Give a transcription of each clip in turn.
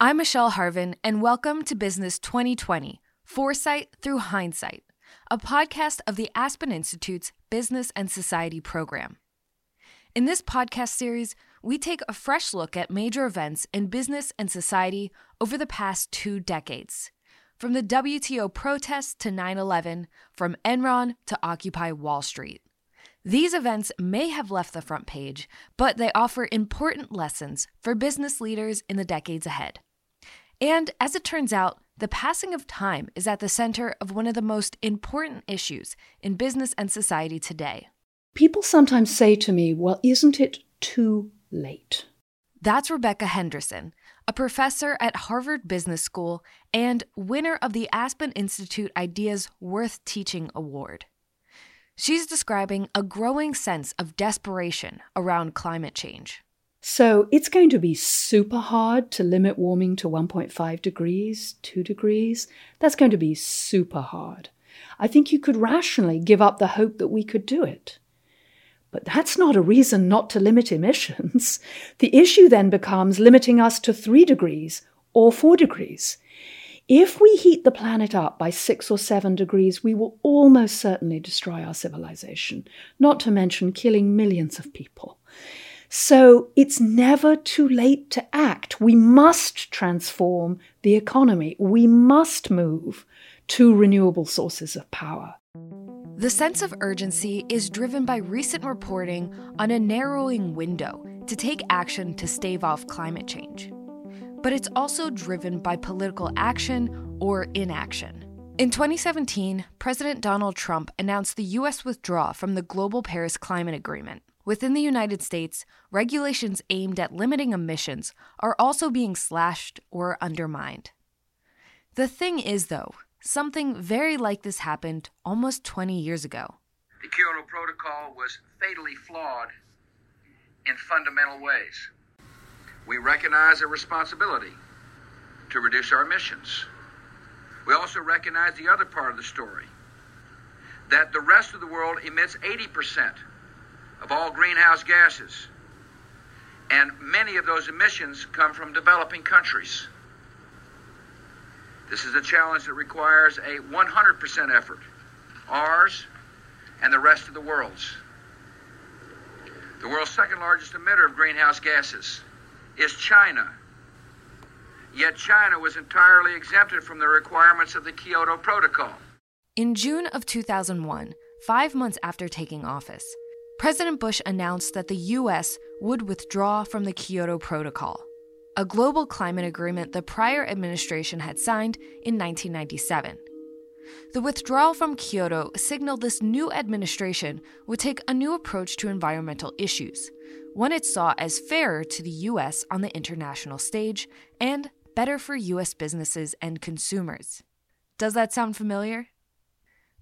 I'm Michelle Harvin, and welcome to Business 2020, Foresight Through Hindsight, a podcast of the Aspen Institute's Business and Society program. In this podcast series, we take a fresh look at major events in business and society over the past 2 decades, from the WTO protests to 9/11, from Enron to Occupy Wall Street. These events may have left the front page, but they offer important lessons for business leaders in the decades ahead. And as it turns out, the passing of time is at the center of one of the most important issues in business and society today. People sometimes say to me, well, isn't it too late? That's Rebecca Henderson, a professor at Harvard Business School and winner of the Aspen Institute Ideas Worth Teaching Award. She's describing a growing sense of desperation around climate change. So it's going to be super hard to limit warming to 1.5 degrees, 2 degrees. That's going to be super hard. I think you could rationally give up the hope that we could do it. But that's not a reason not to limit emissions. The issue then becomes limiting us to 3 degrees or 4 degrees. If we heat the planet up by 6 or 7 degrees, we will almost certainly destroy our civilization, not to mention killing millions of people. So it's never too late to act. We must transform the economy. We must move to renewable sources of power. The sense of urgency is driven by recent reporting on a narrowing window to take action to stave off climate change. But it's also driven by political action or inaction. In 2017, President Donald Trump announced the U.S. withdrawal from the global Paris Climate Agreement. Within the United States, regulations aimed at limiting emissions are also being slashed or undermined. The thing is, though, something very like this happened almost 20 years ago. The Kyoto Protocol was fatally flawed in fundamental ways. We recognize a responsibility to reduce our emissions. We also recognize the other part of the story, that the rest of the world emits 80% of all greenhouse gases, and many of those emissions come from developing countries. This is a challenge that requires a 100% effort, ours and the rest of the world's. The world's second largest emitter of greenhouse gases is China. Yet China was entirely exempted from the requirements of the Kyoto Protocol. In June of 2001, 5 months after taking office, President Bush announced that the U.S. would withdraw from the Kyoto Protocol, a global climate agreement the prior administration had signed in 1997. The withdrawal from Kyoto signaled this new administration would take a new approach to environmental issues, one it saw as fairer to the U.S. on the international stage and better for U.S. businesses and consumers. Does that sound familiar?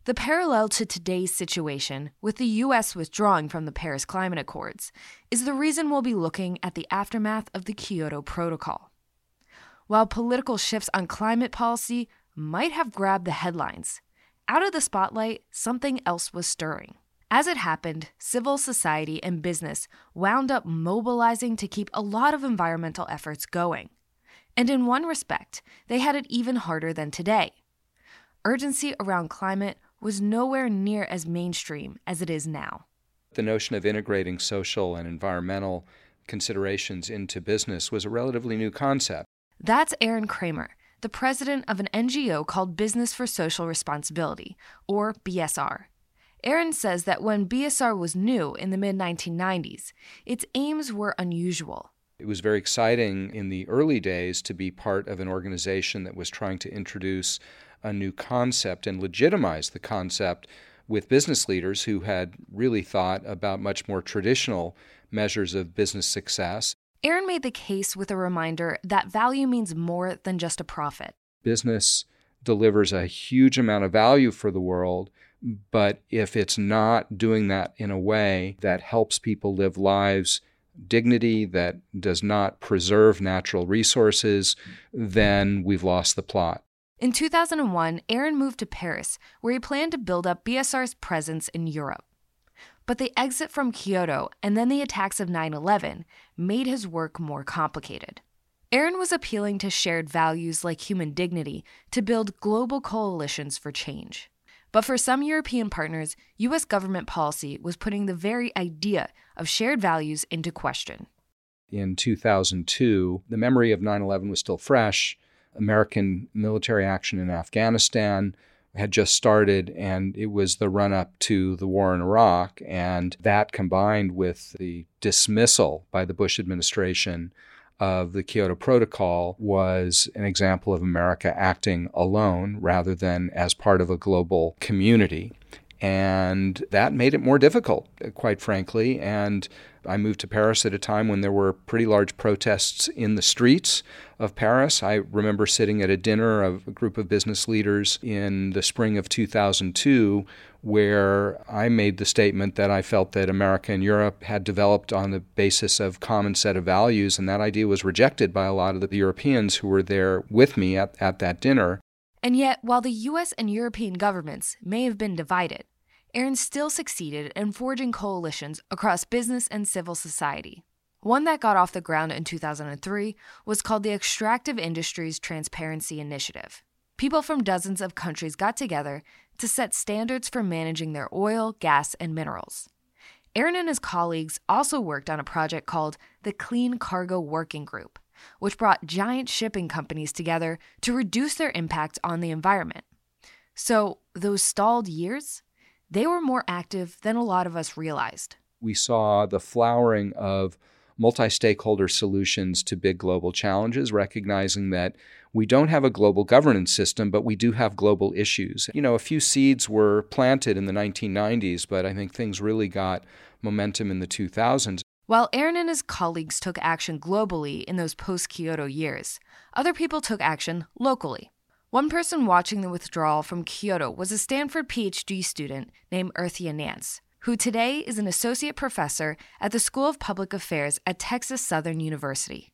The parallel to today's situation, with the U.S. withdrawing from the Paris Climate Accords, is the reason we'll be looking at the aftermath of the Kyoto Protocol. While political shifts on climate policy might have grabbed the headlines, out of the spotlight, something else was stirring. As it happened, civil society and business wound up mobilizing to keep a lot of environmental efforts going. And in one respect, they had it even harder than today. Urgency around climate was nowhere near as mainstream as it is now. The notion of integrating social and environmental considerations into business was a relatively new concept. That's Aron Cramer, the president of an NGO called Business for Social Responsibility, or BSR. Aron says that when BSR was new in the mid-1990s, its aims were unusual. It was very exciting in the early days to be part of an organization that was trying to introduce a new concept and legitimize the concept with business leaders who had really thought about much more traditional measures of business success. Aron made the case with a reminder that value means more than just a profit. Business delivers a huge amount of value for the world, but if it's not doing that in a way that helps people live lives dignity, that does not preserve natural resources, then we've lost the plot. In 2001, Aron moved to Paris, where he planned to build up BSR's presence in Europe. But the exit from Kyoto and then the attacks of 9/11 made his work more complicated. Aron was appealing to shared values like human dignity to build global coalitions for change. But for some European partners, U.S. government policy was putting the very idea of shared values into question. In 2002, the memory of 9/11 was still fresh. American military action in Afghanistan had just started, and it was the run-up to the war in Iraq. And that, combined with the dismissal by the Bush administration of the Kyoto Protocol, was an example of America acting alone rather than as part of a global community. And that made it more difficult, quite frankly. And I moved to Paris at a time when there were pretty large protests in the streets of Paris. I remember sitting at a dinner of a group of business leaders in the spring of 2002, where I made the statement that I felt that America and Europe had developed on the basis of common set of values. And that idea was rejected by a lot of the Europeans who were there with me at that dinner. And yet, while the U.S. and European governments may have been divided, Aron still succeeded in forging coalitions across business and civil society. One that got off the ground in 2003 was called the Extractive Industries Transparency Initiative. People from dozens of countries got together to set standards for managing their oil, gas, and minerals. Aron and his colleagues also worked on a project called the Clean Cargo Working Group, which brought giant shipping companies together to reduce their impact on the environment. So those stalled years, they were more active than a lot of us realized. We saw the flowering of multi-stakeholder solutions to big global challenges, recognizing that we don't have a global governance system, but we do have global issues. You know, a few seeds were planted in the 1990s, but I think things really got momentum in the 2000s. While Aron and his colleagues took action globally in those post-Kyoto years, other people took action locally. One person watching the withdrawal from Kyoto was a Stanford PhD student named Earthea Nance, who today is an associate professor at the School of Public Affairs at Texas Southern University.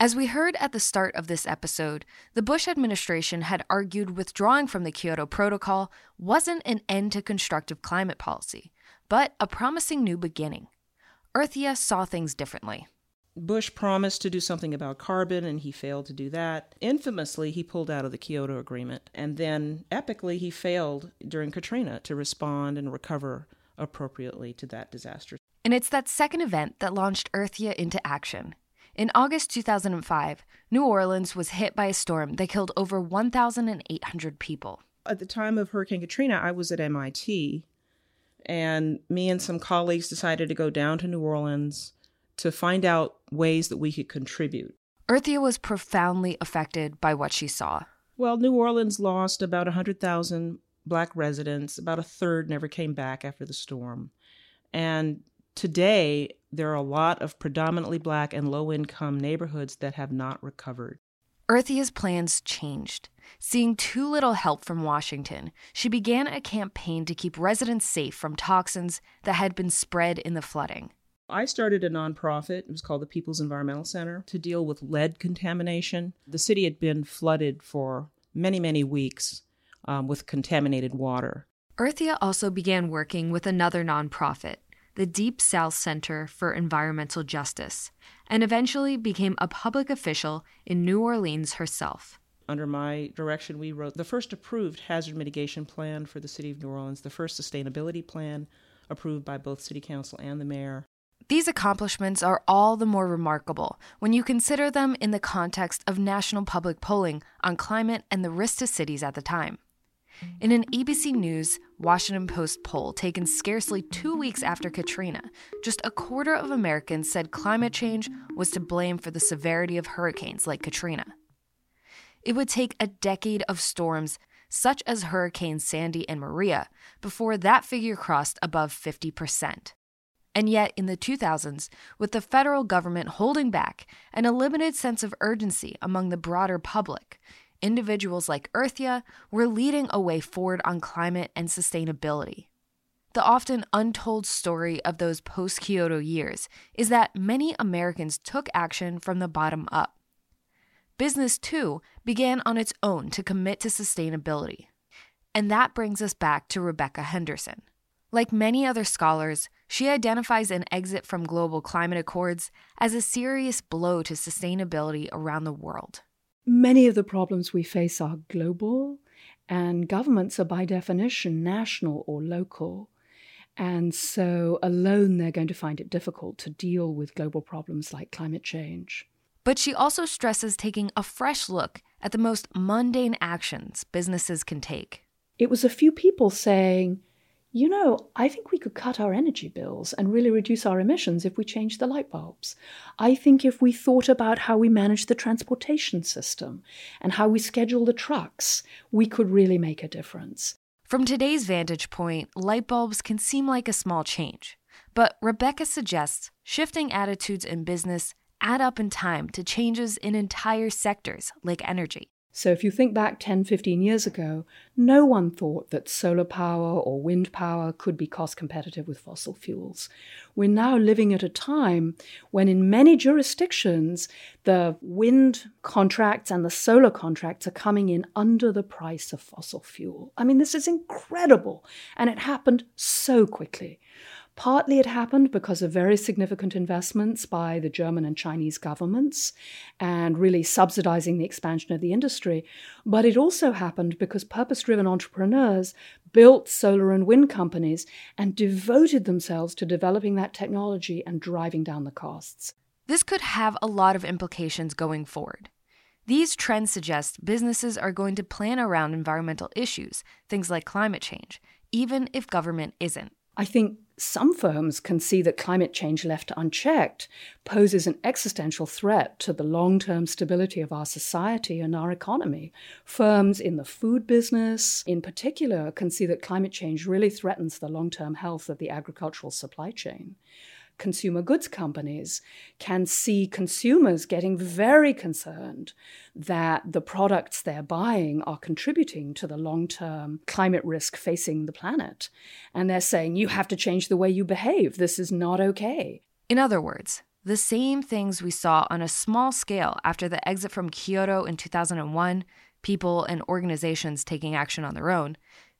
As we heard at the start of this episode, the Bush administration had argued withdrawing from the Kyoto Protocol wasn't an end to constructive climate policy, but a promising new beginning. Earthea saw things differently. Bush promised to do something about carbon, and he failed to do that. Infamously, he pulled out of the Kyoto Agreement, and then epically, he failed during Katrina to respond and recover appropriately to that disaster. And it's that second event that launched Earthea into action. In August 2005, New Orleans was hit by a storm that killed over 1,800 people. At the time of Hurricane Katrina, I was at MIT. And me and some colleagues decided to go down to New Orleans to find out ways that we could contribute. Earthea was profoundly affected by what she saw. Well, New Orleans lost about 100,000 Black residents. About a third never came back after the storm. And today, there are a lot of predominantly Black and low-income neighborhoods that have not recovered. Earthea's plans changed. Seeing too little help from Washington, she began a campaign to keep residents safe from toxins that had been spread in the flooding. I started a nonprofit. It was called the People's Environmental Center to deal with lead contamination. The city had been flooded for many, many weeks with contaminated water. Earthea also began working with another nonprofit, the Deep South Center for Environmental Justice, and eventually became a public official in New Orleans herself. Under my direction, we wrote the first approved hazard mitigation plan for the city of New Orleans, the first sustainability plan approved by both city council and the mayor. These accomplishments are all the more remarkable when you consider them in the context of national public polling on climate and the risk to cities at the time. In an ABC News, Washington Post poll taken scarcely 2 weeks after Katrina, just a quarter of Americans said climate change was to blame for the severity of hurricanes like Katrina. It would take a decade of storms, such as Hurricane Sandy and Maria, before that figure crossed above 50%. And yet, in the 2000s, with the federal government holding back and a limited sense of urgency among the broader public, individuals like Earthea were leading a way forward on climate and sustainability. The often untold story of those post-Kyoto years is that many Americans took action from the bottom up. Business, too, began on its own to commit to sustainability. And that brings us back to Rebecca Henderson. Like many other scholars, She identifies an exit from global climate accords as a serious blow to sustainability around the world. Many of the problems we face are global, and governments are by definition national or local. And so alone, they're going to find it difficult to deal with global problems like climate change. But she also stresses taking a fresh look at the most mundane actions businesses can take. It was a few people saying, you know, I think we could cut our energy bills and really reduce our emissions if we change the light bulbs. I think if we thought about how we manage the transportation system and how we schedule the trucks, we could really make a difference. From today's vantage point, light bulbs can seem like a small change. But Rebecca suggests shifting attitudes in business add up in time to changes in entire sectors like energy. So if you think back 10, 15 years ago, no one thought that solar power or wind power could be cost competitive with fossil fuels. We're now living at a time when in many jurisdictions, the wind contracts and the solar contracts are coming in under the price of fossil fuel. I mean, this is incredible. And it happened so quickly. Partly it happened because of very significant investments by the German and Chinese governments and really subsidizing the expansion of the industry. But it also happened because purpose-driven entrepreneurs built solar and wind companies and devoted themselves to developing that technology and driving down the costs. This could have a lot of implications going forward. These trends suggest businesses are going to plan around environmental issues, things like climate change, even if government isn't. I think some firms can see that climate change left unchecked poses an existential threat to the long-term stability of our society and our economy. Firms in the food business, in particular, can see that climate change really threatens the long-term health of the agricultural supply chain. Consumer goods companies can see consumers getting very concerned that the products they're buying are contributing to the long-term climate risk facing the planet. And they're saying, you have to change the way you behave. This is not okay. In other words, the same things we saw on a small scale after the exit from Kyoto in 2001, people and organizations taking action on their own,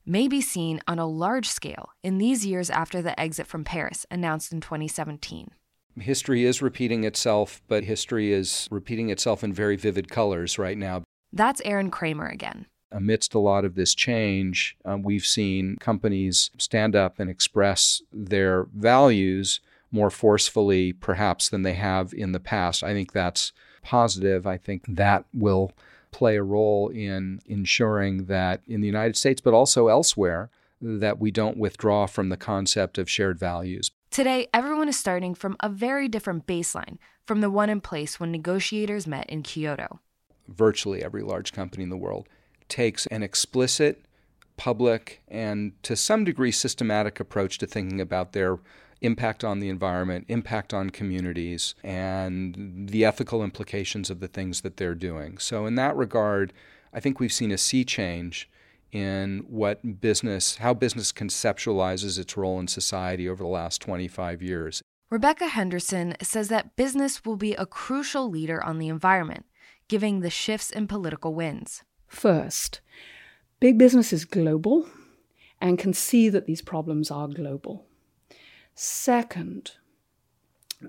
may be seen on a large scale in these years after the exit from Paris, announced in 2017. History is repeating itself, but history is repeating itself in very vivid colors right now. That's Aron Cramer again. Amidst a lot of this change, we've seen companies stand up and express their values more forcefully, perhaps, than they have in the past. I think that's positive. I think that will play a role in ensuring that in the United States, but also elsewhere, that we don't withdraw from the concept of shared values. Today, everyone is starting from a very different baseline from the one in place when negotiators met in Kyoto. Virtually every large company in the world takes an explicit, public, and to some degree systematic approach to thinking about their impact on the environment, impact on communities, and the ethical implications of the things that they're doing. So in that regard, I think we've seen a sea change in what business, how business conceptualizes its role in society over the last 25 years. Rebecca Henderson says that business will be a crucial leader on the environment, given the shifts in political winds. First, big business is global and can see that these problems are global. Second,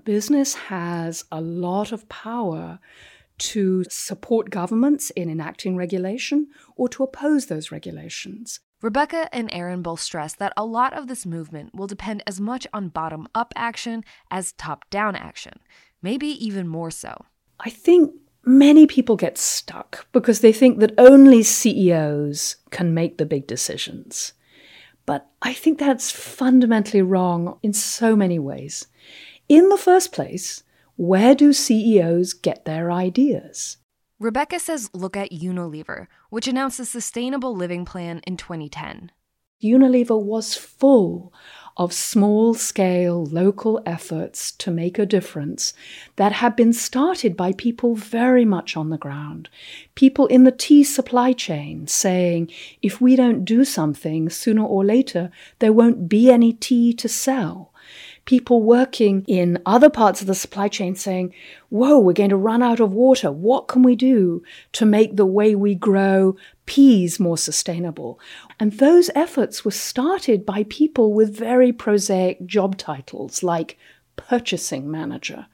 business has a lot of power to support governments in enacting regulation or to oppose those regulations. Rebecca and Aron both stress that a lot of this movement will depend as much on bottom-up action as top-down action, maybe even more so. I think many people get stuck because they think that only CEOs can make the big decisions. But I think that's fundamentally wrong in so many ways. In the first place, where do CEOs get their ideas? Rebecca says look at Unilever, which announced a sustainable living plan in 2010. Unilever was full of small-scale local efforts to make a difference that had been started by people very much on the ground. People in the tea supply chain saying, if we don't do something, sooner or later, there won't be any tea to sell. people working in other parts of the supply chain saying, whoa, we're going to run out of water. What can we do to make the way we grow peas more sustainable? And those efforts were started by people with very prosaic job titles like purchasing manager,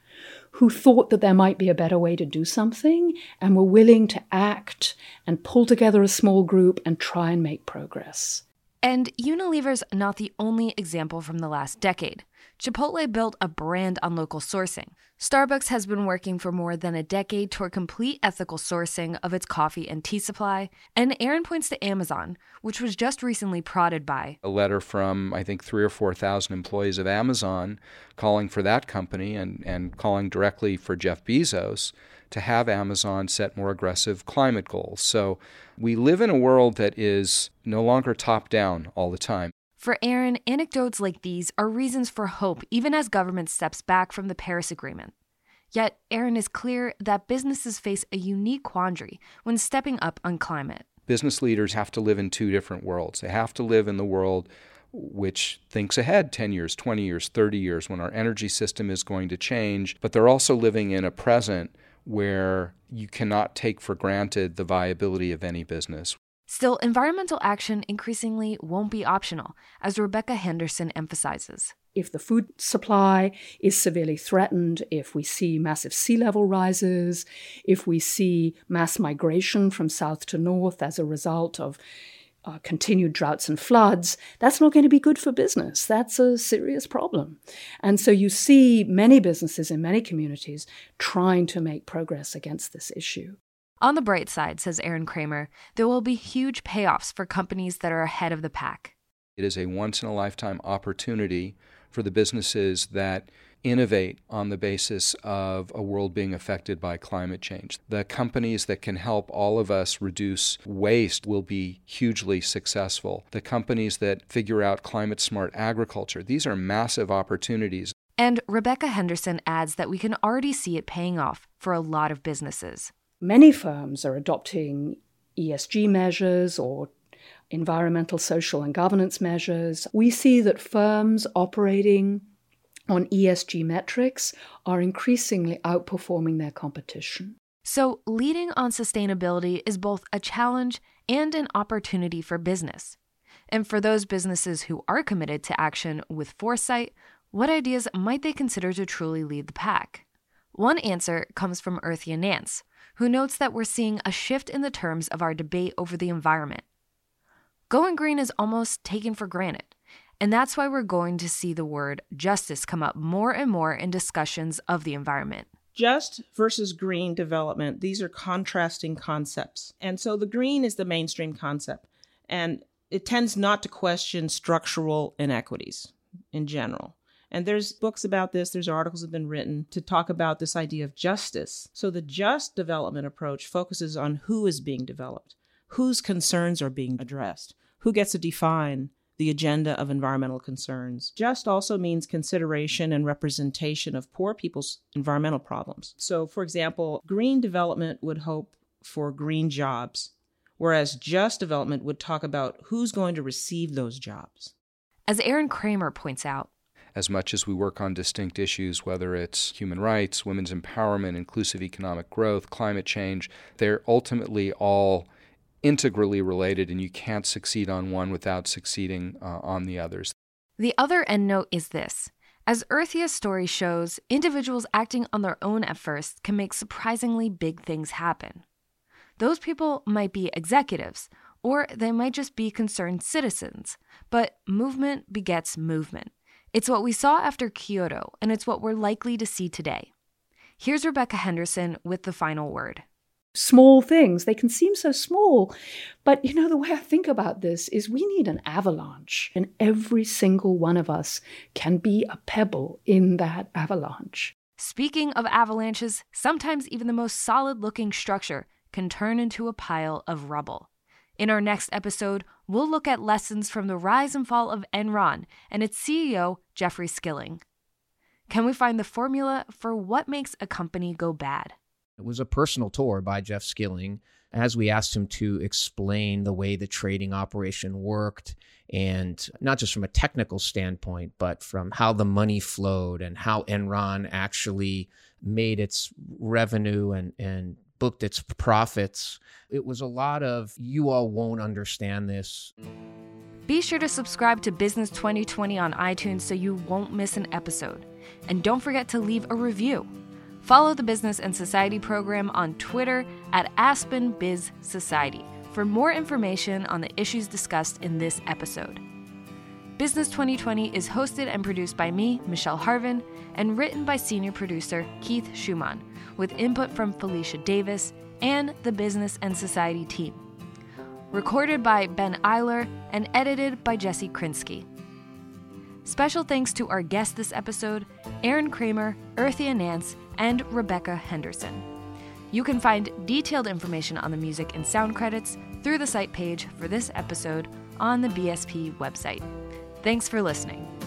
who thought that there might be a better way to do something and were willing to act and pull together a small group and try and make progress. And Unilever's not the only example from the last decade. Chipotle built a brand on local sourcing. Starbucks has been working for more than a decade toward complete ethical sourcing of its coffee and tea supply. And Aron points to Amazon, which was just recently prodded by a letter from, I think, 3,000 or 4,000 employees of Amazon calling for that company and calling directly for Jeff Bezos to have Amazon set more aggressive climate goals. So we live in a world that is no longer top-down all the time. For Aron, anecdotes like these are reasons for hope, even as government steps back from the Paris Agreement. Yet, Aron is clear that businesses face a unique quandary when stepping up on climate. Business leaders have to live in two different worlds. They have to live in the world which thinks ahead 10 years, 20 years, 30 years, when our energy system is going to change, but they're also living in a present where you cannot take for granted the viability of any business. Still, environmental action increasingly won't be optional, as Rebecca Henderson emphasizes. If the food supply is severely threatened, if we see massive sea level rises, if we see mass migration from south to north as a result of continued droughts and floods, that's not going to be good for business. That's a serious problem. And so you see many businesses in many communities trying to make progress against this issue. On the bright side, says Aron Cramer, there will be huge payoffs for companies that are ahead of the pack. It is a once-in-a-lifetime opportunity for the businesses that innovate on the basis of a world being affected by climate change. The companies that can help all of us reduce waste will be hugely successful. The companies that figure out climate-smart agriculture, these are massive opportunities. And Rebecca Henderson adds that we can already see it paying off for a lot of businesses. Many firms are adopting ESG measures or environmental, social, and governance measures. We see that firms operating on ESG metrics are increasingly outperforming their competition. So leading on sustainability is both a challenge and an opportunity for business. And for those businesses who are committed to action with foresight, what ideas might they consider to truly lead the pack? One answer comes from Earthea Nance, who notes that we're seeing a shift in the terms of our debate over the environment. Going green is almost taken for granted, and that's why we're going to see the word justice come up more and more in discussions of the environment. Just versus green development, these are contrasting concepts. And so the green is the mainstream concept, and it tends not to question structural inequities in general. And there's books about this, there's articles that have been written to talk about this idea of justice. So the just development approach focuses on who is being developed, whose concerns are being addressed, who gets to define the agenda of environmental concerns. Just also means consideration and representation of poor people's environmental problems. So for example, green development would hope for green jobs, whereas just development would talk about who's going to receive those jobs. As Aron Cramer points out, as much as we work on distinct issues, whether it's human rights, women's empowerment, inclusive economic growth, climate change, they're ultimately all integrally related, and you can't succeed on one without succeeding on the others. The other end note is this. As Earthea's story shows, individuals acting on their own at first can make surprisingly big things happen. Those people might be executives, or they might just be concerned citizens, but movement begets movement. It's what we saw after Kyoto, and it's what we're likely to see today. Here's Rebecca Henderson with the final word. Small things, they can seem so small, but you know, the way I think about this is we need an avalanche, and every single one of us can be a pebble in that avalanche. Speaking of avalanches, sometimes even the most solid-looking structure can turn into a pile of rubble. In our next episode, we'll look at lessons from the rise and fall of Enron and its CEO, Jeffrey Skilling. Can we find the formula for what makes a company go bad? It was a personal tour by Jeff Skilling as we asked him to explain the way the trading operation worked, and not just from a technical standpoint, but from how the money flowed and how Enron actually made its revenue and booked its profits. It was a lot of, you all won't understand this. Be sure to subscribe to Business 2020 on iTunes so you won't miss an episode. And don't forget to leave a review. Follow the Business and Society program on Twitter @AspenBizSociety for more information on the issues discussed in this episode. Business 2020 is hosted and produced by me, Michelle Harvin, and written by senior producer Keith Schumann, with input from Felicia Davis and the Business and Society team. Recorded by Ben Eiler and edited by Jesse Krinsky. Special thanks to our guests this episode, Aron Cramer, Earthea Nance, and Rebecca Henderson. You can find detailed information on the music and sound credits through the site page for this episode on the BSP website. Thanks for listening.